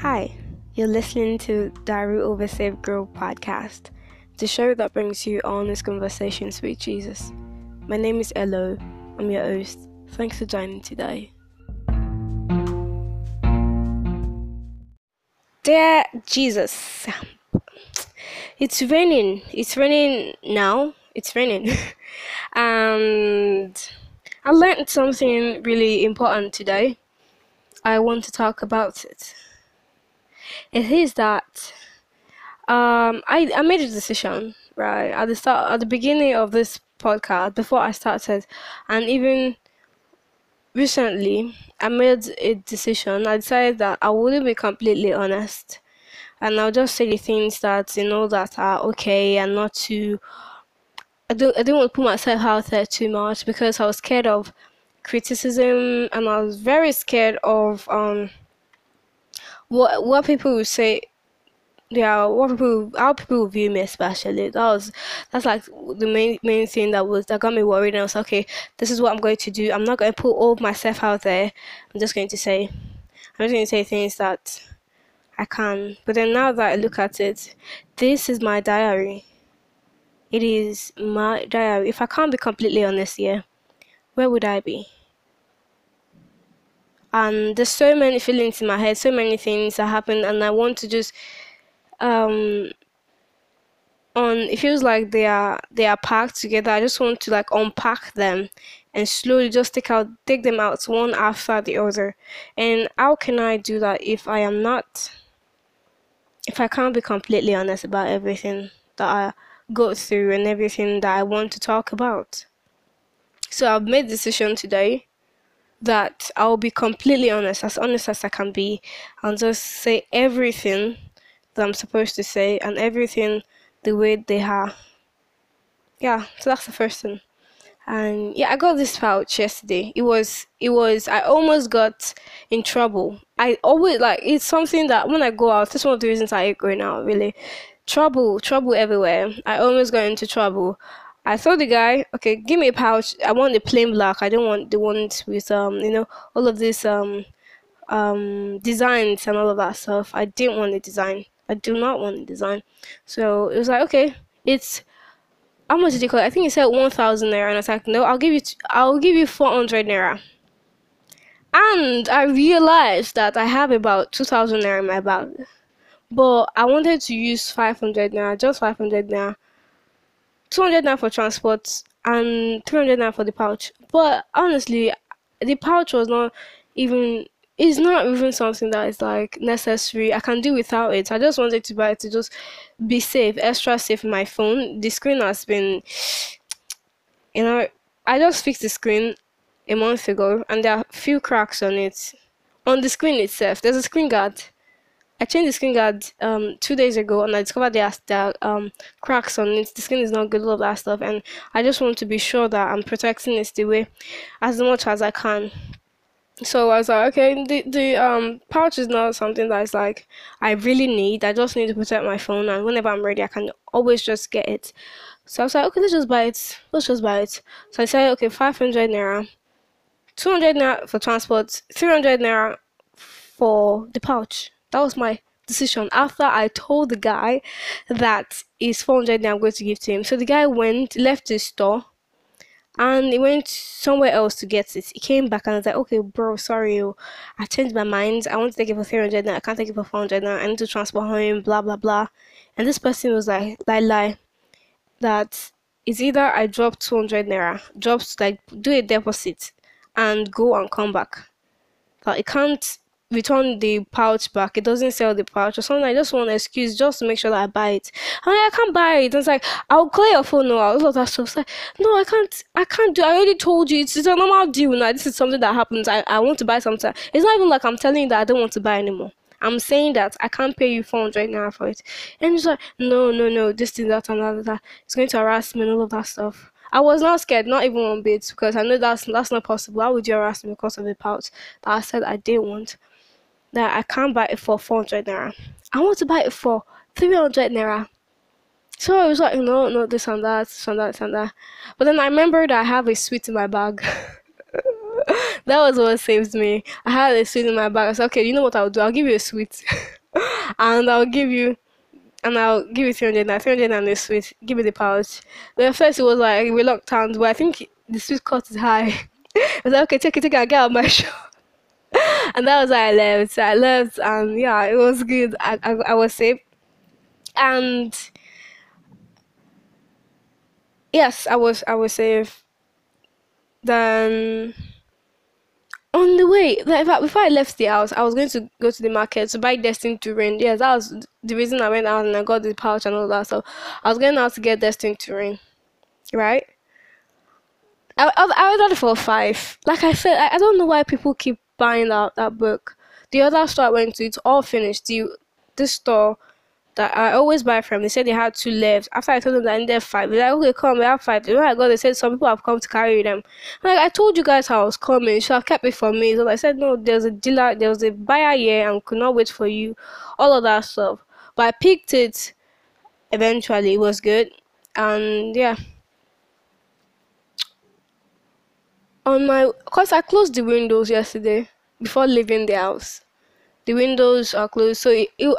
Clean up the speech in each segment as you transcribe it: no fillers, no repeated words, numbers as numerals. Hi, you're listening to Diary of a Saved Girl podcast, the show that brings you honest conversations with Jesus. My name is Elo. I'm your host. Thanks for joining today. Dear Jesus, it's raining. It's raining now. It's raining. And I learned something really important today. I want to talk about it. It is that I made a decision right at the beginning of this podcast, before I started, and even recently I made a decision. I decided that I wouldn't be completely honest, and I'll just say the things that that are okay, and not to. I didn't want to put myself out there too much because I was scared of criticism, and I was very scared of what people would say, how people would view me, especially. That's like the main thing that got me worried, and I was like, okay, this is what I'm going to do. I'm not going to put all of myself out there. I'm just going to say things that I can. But then now that I look at it, this is my diary. It is my diary. If I can't be completely honest here, where would I be? And there's so many feelings in my head, so many things that happen, and I want to just it feels like they are packed together. I just want to like unpack them and slowly just take them out one after the other. And how can I do that if I can't be completely honest about everything that I go through and everything that I want to talk about? So I've made a decision today that I'll be completely honest as I can be, and just say everything that I'm supposed to say and everything the way they are. Yeah, so that's the first thing. And yeah, I got this pouch yesterday. It was I almost got in trouble. I always like, it's something that when I go out, that's one of the reasons I hate going out, really. Trouble everywhere. I almost got into trouble. I told the guy, okay, give me a pouch. I want the plain black. I don't want the ones with all of these designs and all of that stuff. I didn't want the design. I do not want the design. So it was like, okay, it's, how much did he call it? I think he said 1,000 naira, and I was like, no, I'll give you 400 naira. And I realized that I have about 2,000 naira in my bag, but I wanted to use 500 naira, just 500 naira. 200 naira for transport and 300 naira for the pouch. But honestly, the pouch is not even something that is like necessary. I can do without it. I just wanted to buy it to just be safe, extra safe in my phone. The screen has been, I just fixed the screen a month ago, and there are a few cracks on it. On the screen itself, there's a screen guard. I changed the screen guard 2 days ago, and I discovered there are cracks on it. The screen is not good, all of that stuff, and I just want to be sure that I'm protecting it the way as much as I can. So I was like, okay, the pouch is not something that is like I really need. I just need to protect my phone, and whenever I'm ready, I can always just get it. So I was like, okay, let's just buy it. So I said, okay, 500 naira, 200 naira for transport, 300 naira for the pouch. That was my decision after I told the guy that it's 400 naira I'm going to give to him. So the guy left the store, and he went somewhere else to get it. He came back, and I was like, okay, bro, sorry, I changed my mind. I want to take it for 300 naira. I can't take it for 400 naira. I need to transport home, blah, blah, blah. And this person was like, lie, that it's either I drop 200 naira, do a deposit, and go and come back. But it can't return the pouch back, it doesn't sell the pouch or something. I just want an excuse just to make sure that I buy it. I'm like, I can't buy it. And it's like, I'll clear your phone now, all of that stuff. It's like, no, I can't do. I already told you it's a normal deal now. This is something that happens. I want to buy something. It's not even like I'm telling you that I don't want to buy anymore. I'm saying that I can't pay you 400 naira for it. And it's like, no, this thing, that and that. It's going to harass me and all of that stuff. I was not scared, not even one bit, because I know that's not possible. Why would you harass me because of a pouch that I said I didn't want? That I can't buy it for 400 naira. I want to buy it for 300 naira. So I was like, no, this and that, this and that, this and that. But then I remembered I have a sweet in my bag. That was what saved me. I had a sweet in my bag. I said, okay, you know what I'll do? I'll give you a sweet. and I'll give you 300 and a sweet. Give me the pouch. But at first it was like reluctant, but I think the sweet cost is high. I was like, okay, take it, get out of my shop. And that was how I left. So I left, and yeah, it was good. I was safe. And yes, I was safe. Then on the way, before I left the house, I was going to go to the market to buy Destined to Rain. Yes, that was the reason I went out and I got the pouch and all that stuff. I was going out to get Destined to Rain, right? I ordered it for 5. Like I said, I don't know why people keep buying out that book. The other store I went to, it's all finished. This store that I always buy from, they said they had 2 left. After I told them that I needed 5, they're like, okay, come, we have 5. When I got, they said some people have come to carry them. Like, I told you guys I was coming, so I kept it for me. So I said, no, there's a dealer, there was a buyer here, and could not wait for you. All of that stuff. But I picked it. Eventually, it was good, and yeah. Because I closed the windows yesterday before leaving the house. The windows are closed, so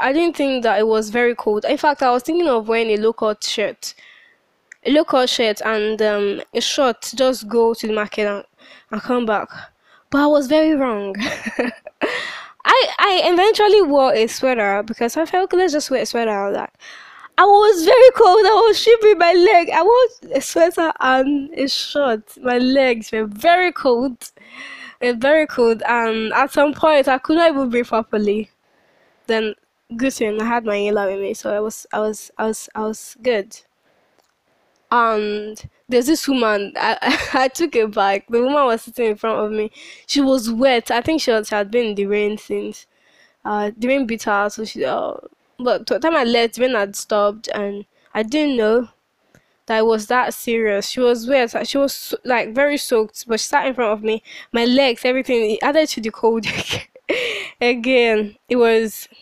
I didn't think that it was very cold. In fact, I was thinking of wearing a low-cut shirt. A low-cut shirt and a short, just go to the market and come back. But I was very wrong. I eventually wore a sweater because I felt, okay, let's just wear a sweater out that. I was very cold. I was shivering my leg. I wore a sweater and a shirt. My legs were very cold. They're very cold. And at some point, I could not even breathe properly. Then, good thing I had my inhaler with me, so I was good. And there's this woman. I took a bike. The woman was sitting in front of me. She was wet. I think she had been in the rain since. The rain beat her, so she. But the time I left, when I'd stopped, and I didn't know that it was that serious. She was weird. She was like very soaked, but she sat in front of me. My legs, everything, it added to the cold. Again, it wasn't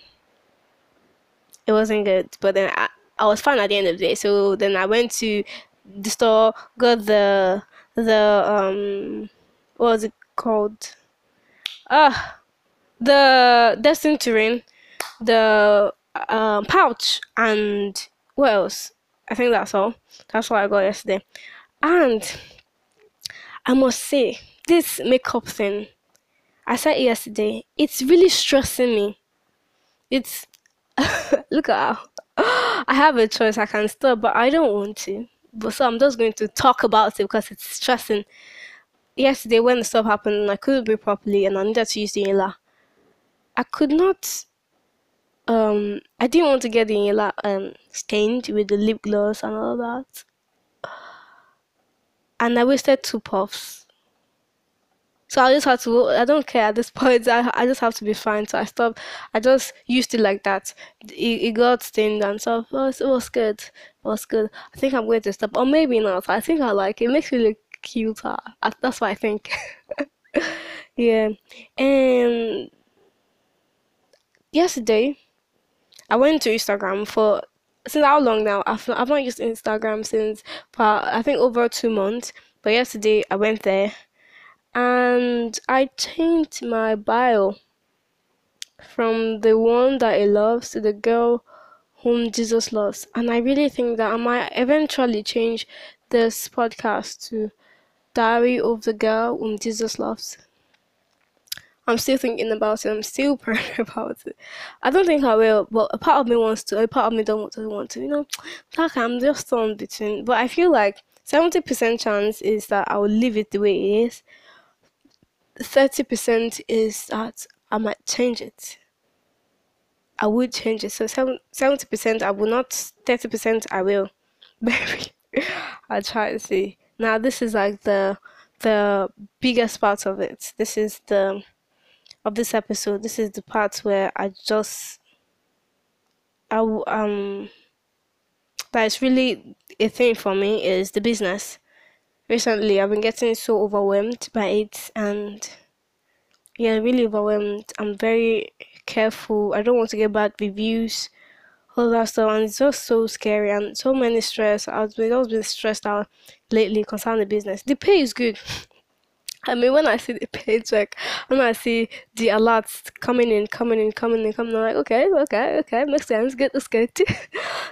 good. But then I was fine at the end of the day. So then I went to the store, got the what was it called? The Destined to Rain, the pouch, and what else? I think that's all. That's what I got yesterday. And I must say, this makeup thing, I said it yesterday, it's really stressing me. It's look at how I have a choice. I can stop, but I don't want to. But so I'm just going to talk about it because it's stressing. Yesterday when the stuff happened, I couldn't breathe properly and I needed to use the inhaler. I could not. I didn't want to get the inhaler stained with the lip gloss and all that, and I wasted 2 puffs. So I just had to. I don't care at this point. I just have to be fine. So I stopped. I just used it like that. It got stained and stuff. It was good. It was good. I think I'm going to stop, or maybe not. I think I like it. It makes me look cuter. That's what I think. Yeah, and yesterday. I went to Instagram for, since how long now? I've not used Instagram since, I think over 2 months. But yesterday I went there and I changed my bio from the one that I love to the girl whom Jesus loves. And I really think that I might eventually change this podcast to Diary of the Girl Whom Jesus Loves. I'm still thinking about it. I'm still praying about it. I don't think I will, but a part of me wants to, a part of me doesn't want to. You know, like I'm just torn between. But I feel like 70% chance is that I will leave it the way it is. 30% is that I might change it. I would change it. So 70% I will not. 30% I will. Maybe I'll try to see. Now this is like the biggest part of it. This is the. Of this episode, this is the part where that is really a thing for me is the business. Recently, I've been getting so overwhelmed by it, and yeah, really overwhelmed. I'm very careful. I don't want to get bad reviews, all that stuff, and it's just so scary and so many stress. I've always been stressed out lately concerning the business. The pay is good. I mean, when I see the paycheck, when I see the alerts coming in, I'm like, okay, makes sense, good, that's good,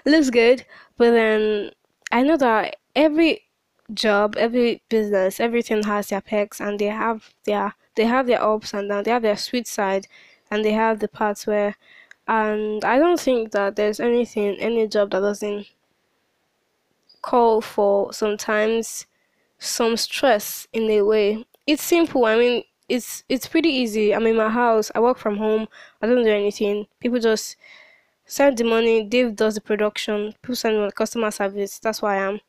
looks good. But then I know that every job, every business, everything has their perks, and they have their ups and downs, they have their sweet side, and they have the parts where, and I don't think that there's any job that doesn't call for sometimes some stress in a way. It's simple. I mean, it's pretty easy. I'm in my house. I work from home. I don't do anything. People just send the money. Dave does the production. People send the customer service. That's why I am.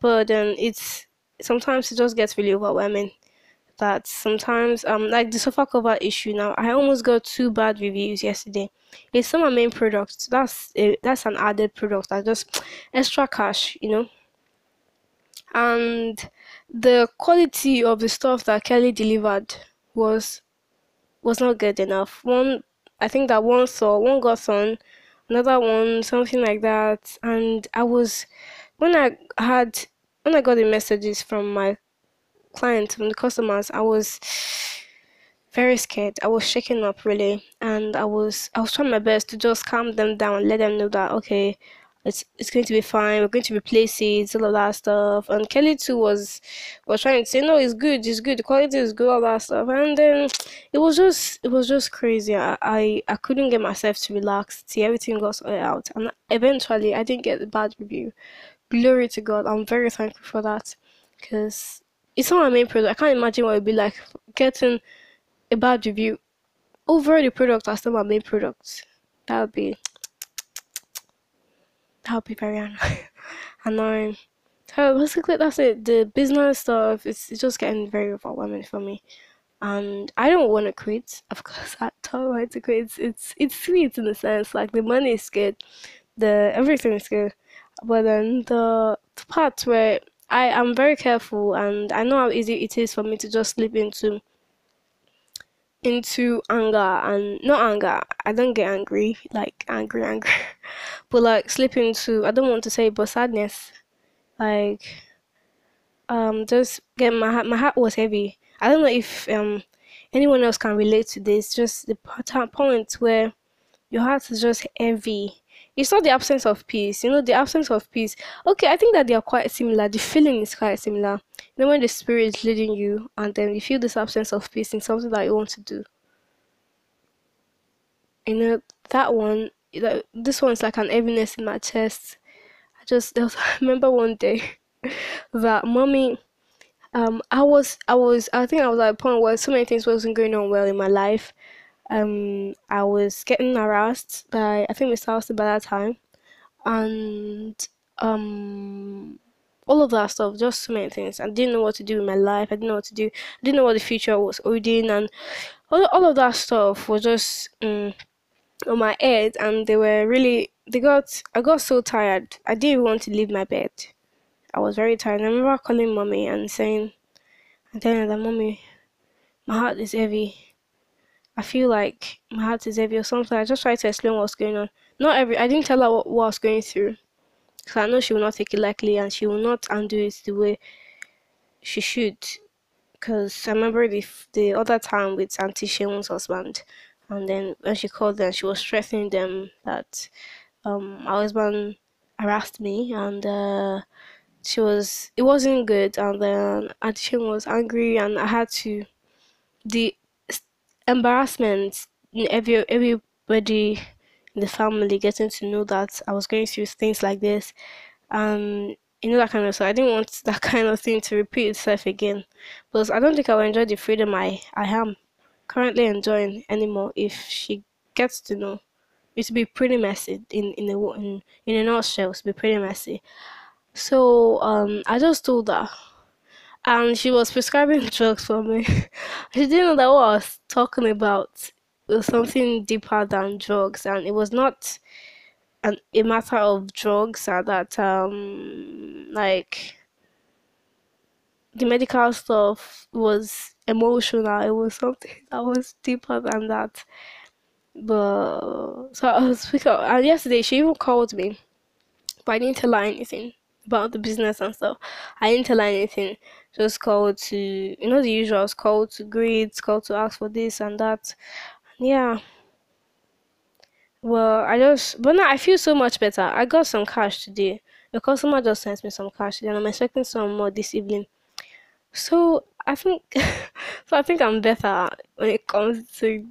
But then sometimes it just gets really overwhelming. That sometimes like the sofa cover issue. Now I almost got 2 bad reviews yesterday. It's not my main product. That's an added product. That's just extra cash, you know. And the quality of the stuff that Kelly delivered was not good enough. One, I think that one saw, one got on, another one, something like that. And when I got the messages from my clients, from the customers, I was very scared. I was shaken up really, and I was trying my best to just calm them down, let them know that okay, it's going to be fine, we're going to replace it, all of that stuff. And Kelly too was trying to say, no, it's good, the quality is good, all that stuff. And then it was just crazy. I couldn't get myself to relax till everything got sorted out, and eventually I didn't get the bad review. Glory to God. I'm very thankful for that, because it's not my main product. I can't imagine what it would be like getting a bad review over the product that's not my main product. That would be very annoying. So basically, that's it. The business stuff is just getting very overwhelming for me, and I don't want to quit. Of course, I don't want to quit. It's sweet in the sense, like the money is good, the everything is good, but then the part where I am very careful, and I know how easy it is for me to just slip into anger, and not anger, I don't get angry like angry but like slip into, I don't want to say, but sadness. Like just get my heart was heavy. I don't know if anyone else can relate to this, just the point where your heart is just heavy. It's not the absence of peace, you know, the absence of peace. Okay, I think that they are quite similar. The feeling is quite similar. You know, when the spirit is leading you, and then you feel this absence of peace in something that you want to do. You know, that one, this one's like an heaviness in my chest. I remember one day that mommy, I think I was at a point where so many things wasn't going on well in my life. I was getting harassed by, I think, Mr. Austin by that time, and all of that stuff, just so many things. I didn't know what to do with my life. I didn't know what to do. I didn't know what the future was holding, and all of that stuff was just on my head. And I got so tired. I didn't even want to leave my bed. I was very tired. I remember calling mommy and saying, "I'm telling her that mommy, my heart is heavy. I feel like my heart is heavy," or something. I just tried to explain what's going on. I didn't tell her what I was going through, because I know she will not take it lightly, and she will not undo it the way she should. Because I remember the other time with Auntie Sheon's husband, and then when she called them, she was stressing them that our husband harassed me, and it wasn't good. And then Auntie Sheon was angry, and I had to the embarrassment in everybody in the family getting to know that I was going through things like this, and you know, that kind of stuff. I didn't want that kind of thing to repeat itself again, because I don't think I will enjoy the freedom I am currently enjoying anymore. If she gets to know, it'll be pretty messy. In a nutshell, it'll be pretty messy. So I just told her. And she was prescribing drugs for me. She didn't know that what I was talking about was something deeper than drugs, and it was not a matter of drugs, or that like the medical stuff was emotional. It was something that was deeper than that. But so I was speaking. And yesterday she even called me, but I didn't tell her anything about the business and stuff. I didn't tell her anything. So it's called to, the usual, it's called to grades, it's called to ask for this and that. Yeah. Well, but now I feel so much better. I got some cash today. The customer just sent me some cash today, and I'm expecting some more this evening. So I think, I'm better when it comes to.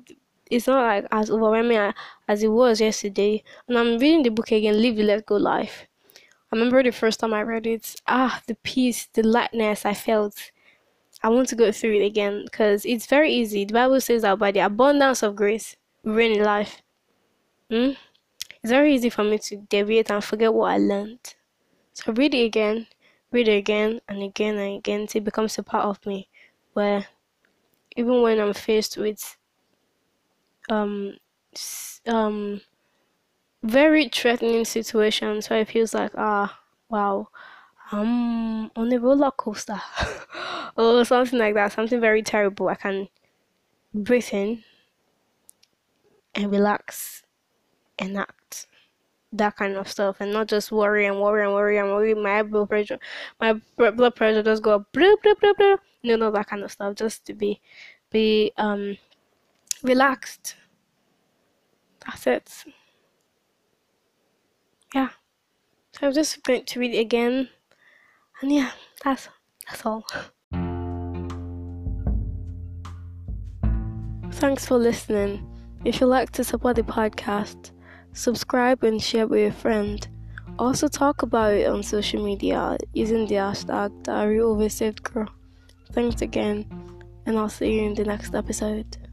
It's not like as overwhelming as it was yesterday. And I'm reading the book again, Live the Let Go Life. I remember the first time I read it, the peace, the lightness I felt. I want to go through it again because it's very easy. The Bible says that by the abundance of grace, we reign in life. It's very easy for me to deviate and forget what I learned. So read it again and again and again until it becomes a part of me, where even when I'm faced with very threatening situations where it feels like, wow, I'm on a roller coaster or something like that, something very terrible, I can breathe in and relax and act, that kind of stuff, and not just worry and worry and worry and worry. My blood pressure just go up, blah, blah, blah, blah. No, that kind of stuff, just to be relaxed. That's it. Yeah. So I'm just going to read it again. And yeah, that's all. Thanks for listening. If you'd like to support the podcast, subscribe and share with your friend. Also talk about it on social media using the hashtag Diary of a Saved Girl. Thanks again, and I'll see you in the next episode.